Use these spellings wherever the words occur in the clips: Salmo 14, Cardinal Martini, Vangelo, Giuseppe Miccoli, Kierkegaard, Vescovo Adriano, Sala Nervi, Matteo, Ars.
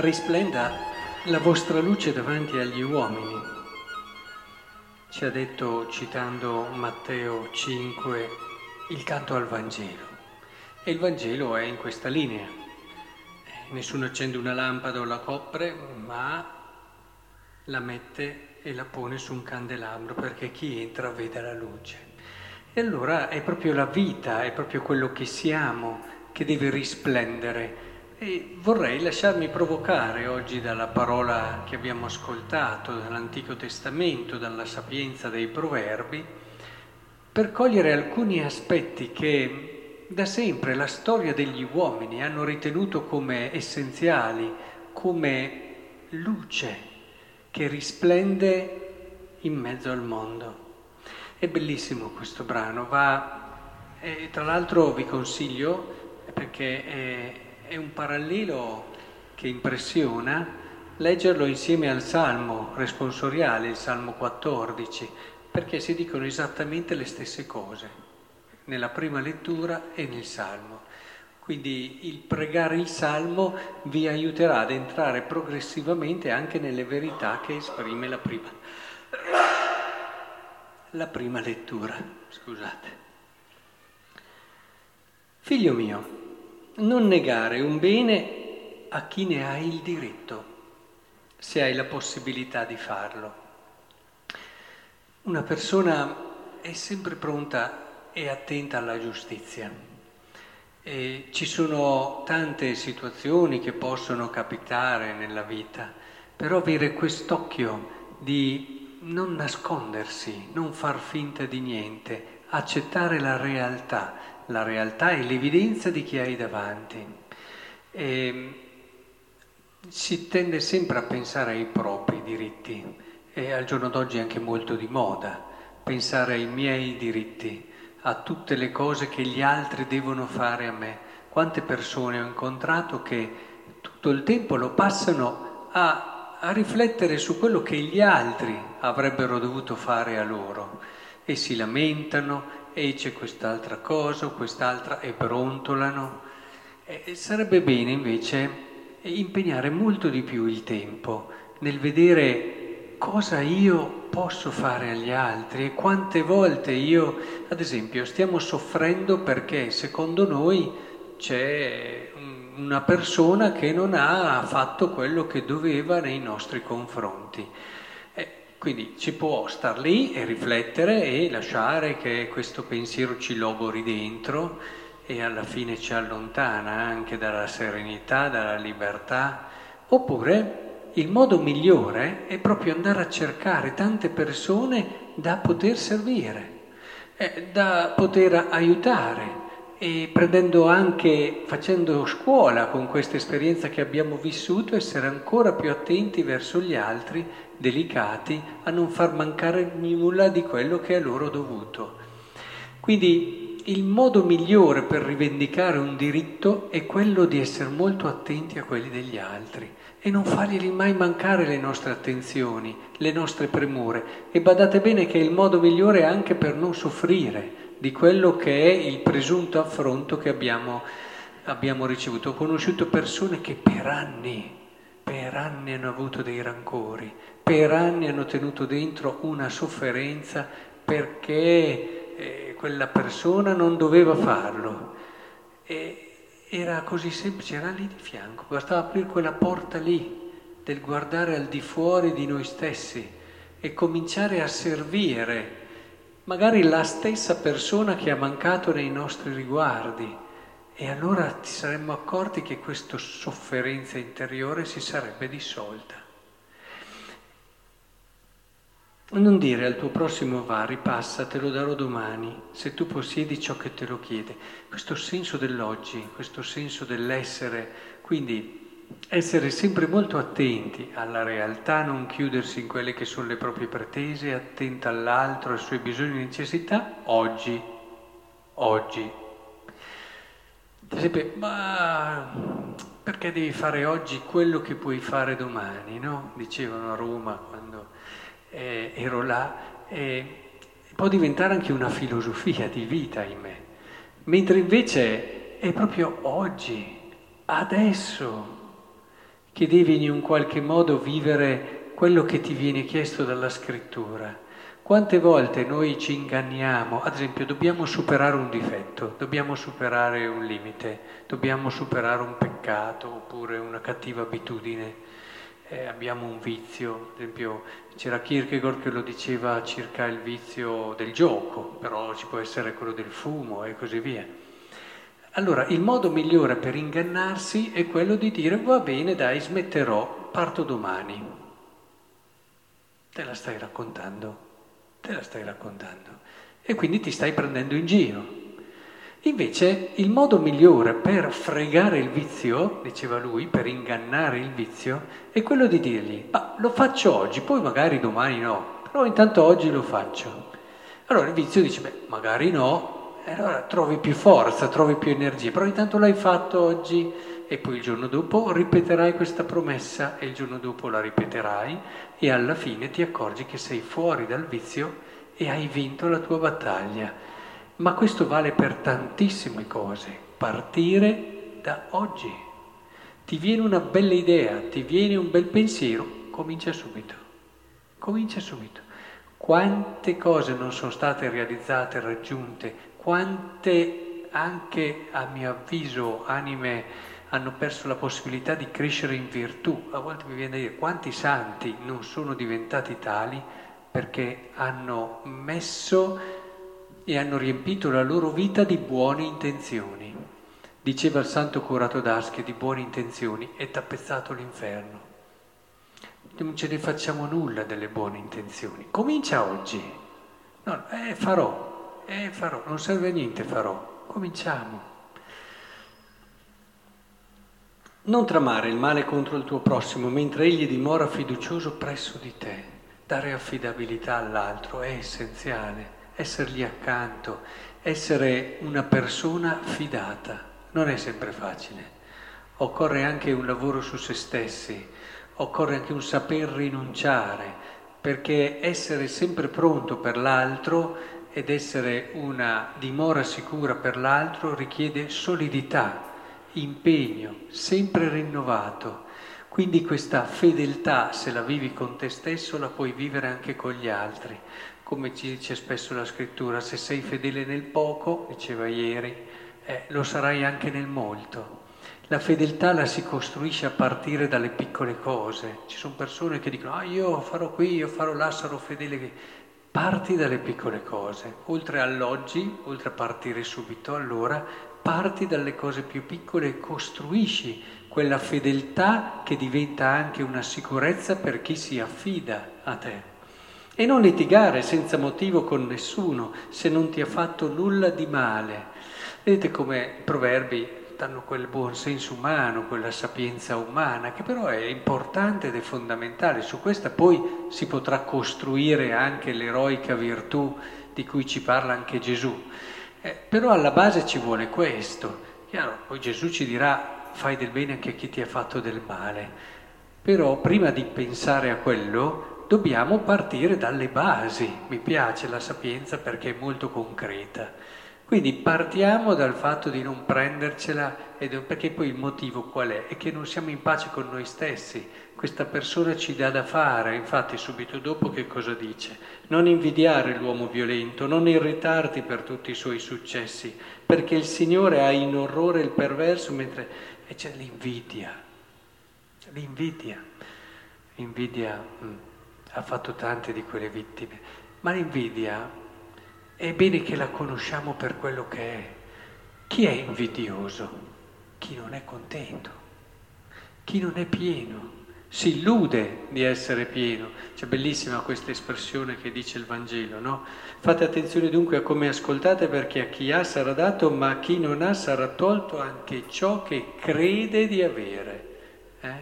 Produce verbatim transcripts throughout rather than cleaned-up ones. risplenda la vostra luce davanti agli uomini, ci ha detto, citando Matteo cinque, il canto al Vangelo. E il Vangelo è in questa linea. Nessuno accende una lampada o la copre, ma la mette e la pone su un candelabro perché chi entra veda la luce. E allora è proprio la vita, è proprio quello che siamo che deve risplendere. E vorrei lasciarmi provocare oggi dalla parola che abbiamo ascoltato, dall'Antico Testamento, dalla sapienza dei Proverbi, per cogliere alcuni aspetti che da sempre la storia degli uomini hanno ritenuto come essenziali, come luce che risplende in mezzo al mondo. È bellissimo questo brano, va, e tra l'altro vi consiglio, perché è, è un parallelo che impressiona, leggerlo insieme al Salmo responsoriale, il Salmo quattordici, perché si dicono esattamente le stesse cose, nella prima lettura e nel Salmo. Quindi il pregare il Salmo vi aiuterà ad entrare progressivamente anche nelle verità che esprime la prima. La prima lettura, scusate. Figlio mio, non negare un bene a chi ne hai il diritto, se hai la possibilità di farlo. Una persona è sempre pronta e attenta alla giustizia. E ci sono tante situazioni che possono capitare nella vita, però avere quest'occhio di non nascondersi, non far finta di niente, accettare la realtà. La realtà è l'evidenza di chi hai davanti. E si tende sempre a pensare ai propri diritti, e al giorno d'oggi è anche molto di moda pensare ai miei diritti, a tutte le cose che gli altri devono fare a me. Quante persone ho incontrato che tutto il tempo lo passano a a riflettere su quello che gli altri avrebbero dovuto fare a loro, e si lamentano, e c'è quest'altra cosa, quest'altra, e brontolano. E sarebbe bene invece impegnare molto di più il tempo nel vedere cosa io posso fare agli altri e quante volte io, ad esempio, stiamo soffrendo perché secondo noi c'è un una persona che non ha fatto quello che doveva nei nostri confronti. Eh, quindi ci può star lì e riflettere e lasciare che questo pensiero ci logori dentro, e alla fine ci allontana anche dalla serenità, dalla libertà. Oppure il modo migliore è proprio andare a cercare tante persone da poter servire, eh, da poter aiutare. E prendendo anche, facendo scuola con questa esperienza che abbiamo vissuto, essere ancora più attenti verso gli altri, delicati, a non far mancare nulla di quello che è loro dovuto. Quindi il modo migliore per rivendicare un diritto è quello di essere molto attenti a quelli degli altri e non fargli mai mancare le nostre attenzioni, le nostre premure. E badate bene che è il modo migliore anche per non soffrire di quello che è il presunto affronto che abbiamo, abbiamo ricevuto. Ho conosciuto persone che per anni, per anni hanno avuto dei rancori, per anni hanno tenuto dentro una sofferenza perché eh, quella persona non doveva farlo. E era così semplice, era lì di fianco, bastava aprire quella porta lì, del guardare al di fuori di noi stessi e cominciare a servire magari la stessa persona che ha mancato nei nostri riguardi, e allora ci saremmo accorti che questa sofferenza interiore si sarebbe dissolta. Non dire al tuo prossimo va, ripassa, te lo darò domani, se tu possiedi ciò che te lo chiede. Questo senso dell'oggi, questo senso dell'essere, quindi essere sempre molto attenti alla realtà, non chiudersi in quelle che sono le proprie pretese, attenta all'altro, ai suoi bisogni e necessità, oggi, oggi. Ad esempio, ma perché devi fare oggi quello che puoi fare domani, no? Dicevano a Roma quando eh, ero là, eh, può diventare anche una filosofia di vita in me, mentre invece è proprio oggi, adesso, che devi in un qualche modo vivere quello che ti viene chiesto dalla scrittura. Quante volte noi ci inganniamo, ad esempio dobbiamo superare un difetto, dobbiamo superare un limite, dobbiamo superare un peccato oppure una cattiva abitudine. Eh, abbiamo un vizio, ad esempio c'era Kierkegaard che lo diceva circa il vizio del gioco, però ci può essere quello del fumo e così via. Allora il modo migliore per ingannarsi è quello di dire va bene dai smetterò, parto domani. Te la stai raccontando, te la stai raccontando e quindi ti stai prendendo in giro. Invece il modo migliore per fregare il vizio, diceva lui, per ingannare il vizio, è quello di dirgli ma lo faccio oggi, poi magari domani no, però intanto oggi lo faccio. Allora il vizio dice beh magari no, e allora trovi più forza, trovi più energia, però intanto l'hai fatto oggi e poi il giorno dopo ripeterai questa promessa e il giorno dopo la ripeterai e alla fine ti accorgi che sei fuori dal vizio e hai vinto la tua battaglia. Ma questo vale per tantissime cose, partire da oggi. Ti viene una bella idea, ti viene un bel pensiero, comincia subito, comincia subito. Quante cose non sono state realizzate, raggiunte, quante anche a mio avviso anime hanno perso la possibilità di crescere in virtù. A volte mi viene da dire quanti santi non sono diventati tali perché hanno messo e hanno riempito la loro vita di buone intenzioni. Diceva il santo curato d'Asche, di buone intenzioni è tappezzato l'inferno. Non ce ne facciamo nulla delle buone intenzioni. Comincia oggi. No, eh, farò, eh, farò, non serve a niente, farò. Cominciamo. Non tramare il male contro il tuo prossimo, mentre egli dimora fiducioso presso di te. Dare affidabilità all'altro è essenziale. Essergli accanto, essere una persona fidata, non è sempre facile. Occorre anche un lavoro su se stessi, occorre anche un saper rinunciare, perché essere sempre pronto per l'altro ed essere una dimora sicura per l'altro richiede solidità, impegno, sempre rinnovato. Quindi questa fedeltà, se la vivi con te stesso, la puoi vivere anche con gli altri. Come ci dice spesso la scrittura, se sei fedele nel poco, diceva ieri, eh, lo sarai anche nel molto. La fedeltà la si costruisce a partire dalle piccole cose. Ci sono persone che dicono, ah, io farò qui, io farò là, sarò fedele qui. Parti dalle piccole cose. Oltre all'oggi, oltre a partire subito allora, parti dalle cose più piccole e costruisci quella fedeltà che diventa anche una sicurezza per chi si affida a te. E non litigare senza motivo con nessuno, se non ti ha fatto nulla di male. Vedete come i proverbi danno quel buon senso umano, quella sapienza umana, che però è importante ed è fondamentale. Su questa poi si potrà costruire anche l'eroica virtù di cui ci parla anche Gesù. Eh, però alla base ci vuole questo. Chiaro, poi Gesù ci dirà, fai del bene anche a chi ti ha fatto del male. Però prima di pensare a quello, dobbiamo partire dalle basi. Mi piace la sapienza perché è molto concreta. Quindi partiamo dal fatto di non prendercela, perché poi il motivo qual è? È che non siamo in pace con noi stessi. Questa persona ci dà da fare, infatti subito dopo che cosa dice? Non invidiare l'uomo violento, non irritarti per tutti i suoi successi, perché il Signore ha in orrore il perverso, mentre e c'è l'invidia. L'invidia. L'invidia... Mm. Ha fatto tante di quelle vittime, ma l'invidia è bene che la conosciamo per quello che è. Chi è invidioso? Chi non è contento, chi non è pieno, si illude di essere pieno. C'è bellissima questa espressione che dice il Vangelo, no? Fate attenzione dunque a come ascoltate, perché a chi ha sarà dato, ma a chi non ha sarà tolto anche ciò che crede di avere. Eh?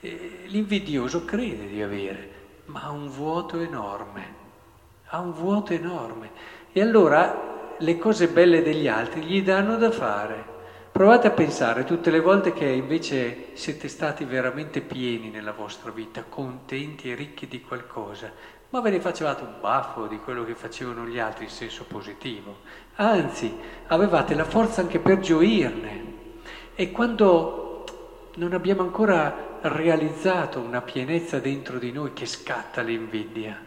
E l'invidioso crede di avere, ma ha un vuoto enorme, ha un vuoto enorme. E allora le cose belle degli altri gli danno da fare. Provate a pensare tutte le volte che invece siete stati veramente pieni nella vostra vita, contenti e ricchi di qualcosa, ma ve ne facevate un baffo di quello che facevano gli altri in senso positivo. Anzi, avevate la forza anche per gioirne. E quando non abbiamo ancora realizzato una pienezza dentro di noi che scatta l'invidia.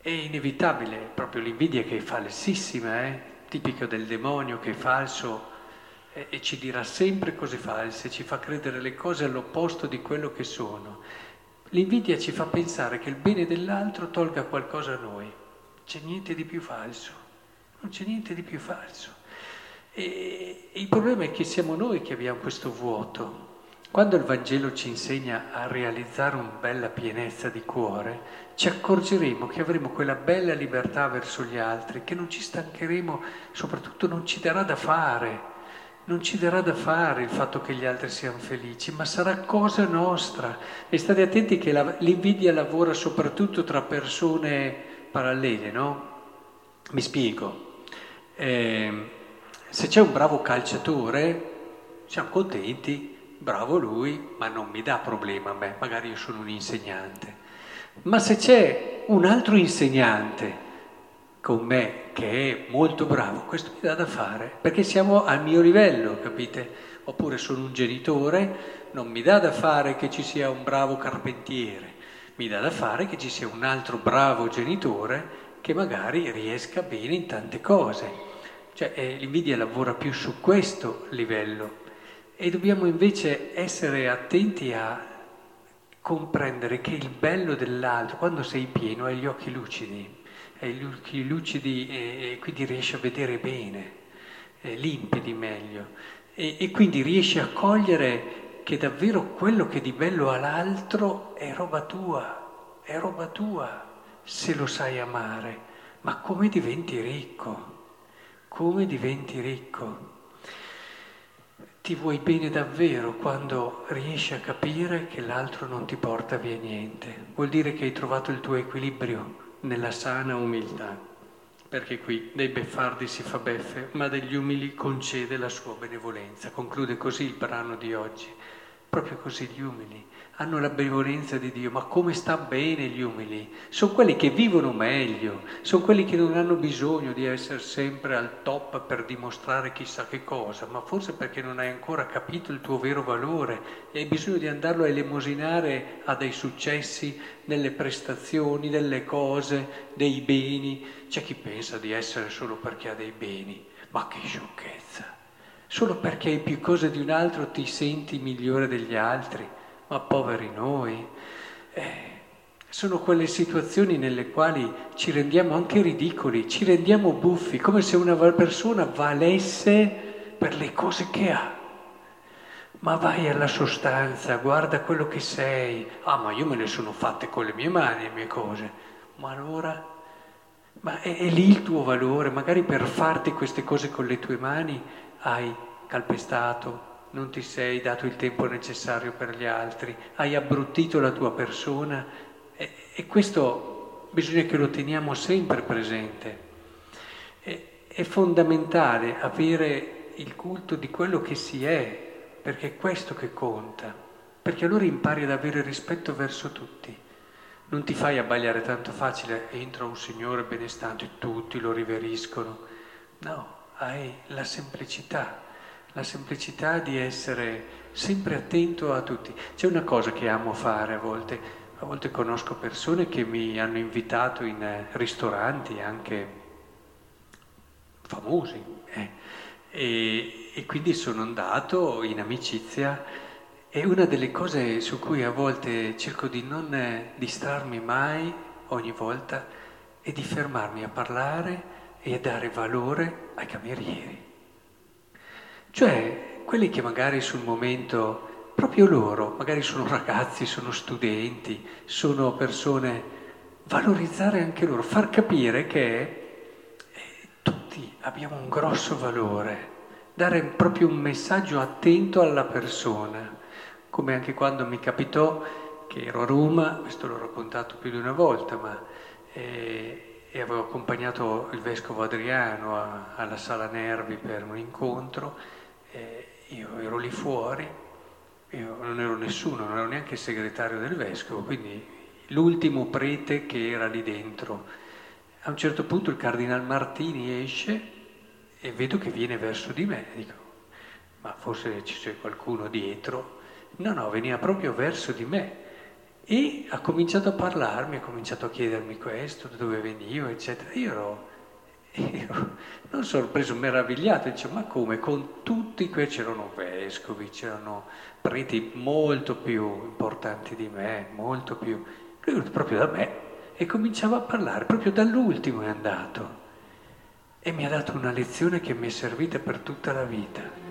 È inevitabile, proprio l'invidia che è falsissima, eh? tipico del demonio che è falso eh, e ci dirà sempre cose false, ci fa credere le cose all'opposto di quello che sono. L'invidia ci fa pensare che il bene dell'altro tolga qualcosa a noi. C'è niente di più falso, non c'è niente di più falso. E il problema è che siamo noi che abbiamo questo vuoto. Quando il Vangelo ci insegna a realizzare una bella pienezza di cuore, ci accorgeremo che avremo quella bella libertà verso gli altri, che non ci stancheremo, soprattutto non ci darà da fare, non ci darà da fare il fatto che gli altri siano felici, ma sarà cosa nostra. E state attenti che la, l'invidia lavora soprattutto tra persone parallele, no? Mi spiego. Eh, se c'è un bravo calciatore, siamo contenti, bravo lui, ma non mi dà problema a me, magari io sono un insegnante. Ma se c'è un altro insegnante con me che è molto bravo, questo mi dà da fare, perché siamo al mio livello, capite? Oppure sono un genitore, non mi dà da fare che ci sia un bravo carpentiere, mi dà da fare che ci sia un altro bravo genitore che magari riesca bene in tante cose. Cioè eh, l'invidia lavora più su questo livello. E dobbiamo invece essere attenti a comprendere che il bello dell'altro, quando sei pieno, hai gli occhi lucidi, hai gli occhi lucidi e, e quindi riesci a vedere bene, eh, limpidi meglio, e, e quindi riesci a cogliere che davvero quello che di bello ha l'altro è roba tua, è roba tua, se lo sai amare. Ma come diventi ricco? Come diventi ricco? Ti vuoi bene davvero quando riesci a capire che l'altro non ti porta via niente. Vuol dire che hai trovato il tuo equilibrio nella sana umiltà, perché qui dei beffardi si fa beffe, ma degli umili concede la sua benevolenza. Conclude così il brano di oggi. Proprio così gli umili hanno la benevolenza di Dio. Ma come sta bene gli umili? Sono quelli che vivono meglio, sono quelli che non hanno bisogno di essere sempre al top per dimostrare chissà che cosa, ma forse perché non hai ancora capito il tuo vero valore e hai bisogno di andarlo a elemosinare a dei successi, nelle prestazioni, nelle cose, dei beni. C'è chi pensa di essere solo perché ha dei beni, ma che sciocchezza! Solo perché hai più cose di un altro ti senti migliore degli altri. Ma poveri noi, eh, sono quelle situazioni nelle quali ci rendiamo anche ridicoli, ci rendiamo buffi, come se una persona valesse per le cose che ha. Ma vai alla sostanza, guarda quello che sei. Ah, ma io me le sono fatte con le mie mani le mie cose. Ma allora? Ma è, è lì il tuo valore? Magari per farti queste cose con le tue mani hai calpestato, non ti sei dato il tempo necessario per gli altri, hai abbruttito la tua persona, e, e questo bisogna che lo teniamo sempre presente. E, è fondamentale avere il culto di quello che si è, perché è questo che conta, perché allora impari ad avere rispetto verso tutti. Non ti fai abbagliare tanto facile, entra un signore benestante e tutti lo riveriscono. No, hai la semplicità. La semplicità di essere sempre attento a tutti. C'è una cosa che amo fare a volte, a volte conosco persone che mi hanno invitato in ristoranti anche famosi eh. e, e quindi sono andato in amicizia, e una delle cose su cui a volte cerco di non distrarmi mai ogni volta è di fermarmi a parlare e a dare valore ai camerieri. Cioè, quelli che magari sul momento, proprio loro, magari sono ragazzi, sono studenti, sono persone, valorizzare anche loro, far capire che eh, tutti abbiamo un grosso valore, dare proprio un messaggio attento alla persona. Come anche quando mi capitò che ero a Roma, questo l'ho raccontato più di una volta, ma eh, e avevo accompagnato il Vescovo Adriano a, alla Sala Nervi per un incontro. Eh, io ero lì fuori, io non ero nessuno, non ero neanche il segretario del vescovo, quindi l'ultimo prete che era lì dentro. A un certo punto il Cardinal Martini esce e vedo che viene verso di me, dico, ma forse ci c'è qualcuno dietro, No, no, veniva proprio verso di me e ha cominciato a parlarmi, ha cominciato a chiedermi questo, da dove venivo, eccetera. Io ero, ero non sorpreso, meravigliato, dicevo, ma come? Con tutti quei c'erano vescovi, c'erano preti molto più importanti di me, molto più... Lui proprio da me e cominciava a parlare, proprio dall'ultimo è andato. E mi ha dato una lezione che mi è servita per tutta la vita.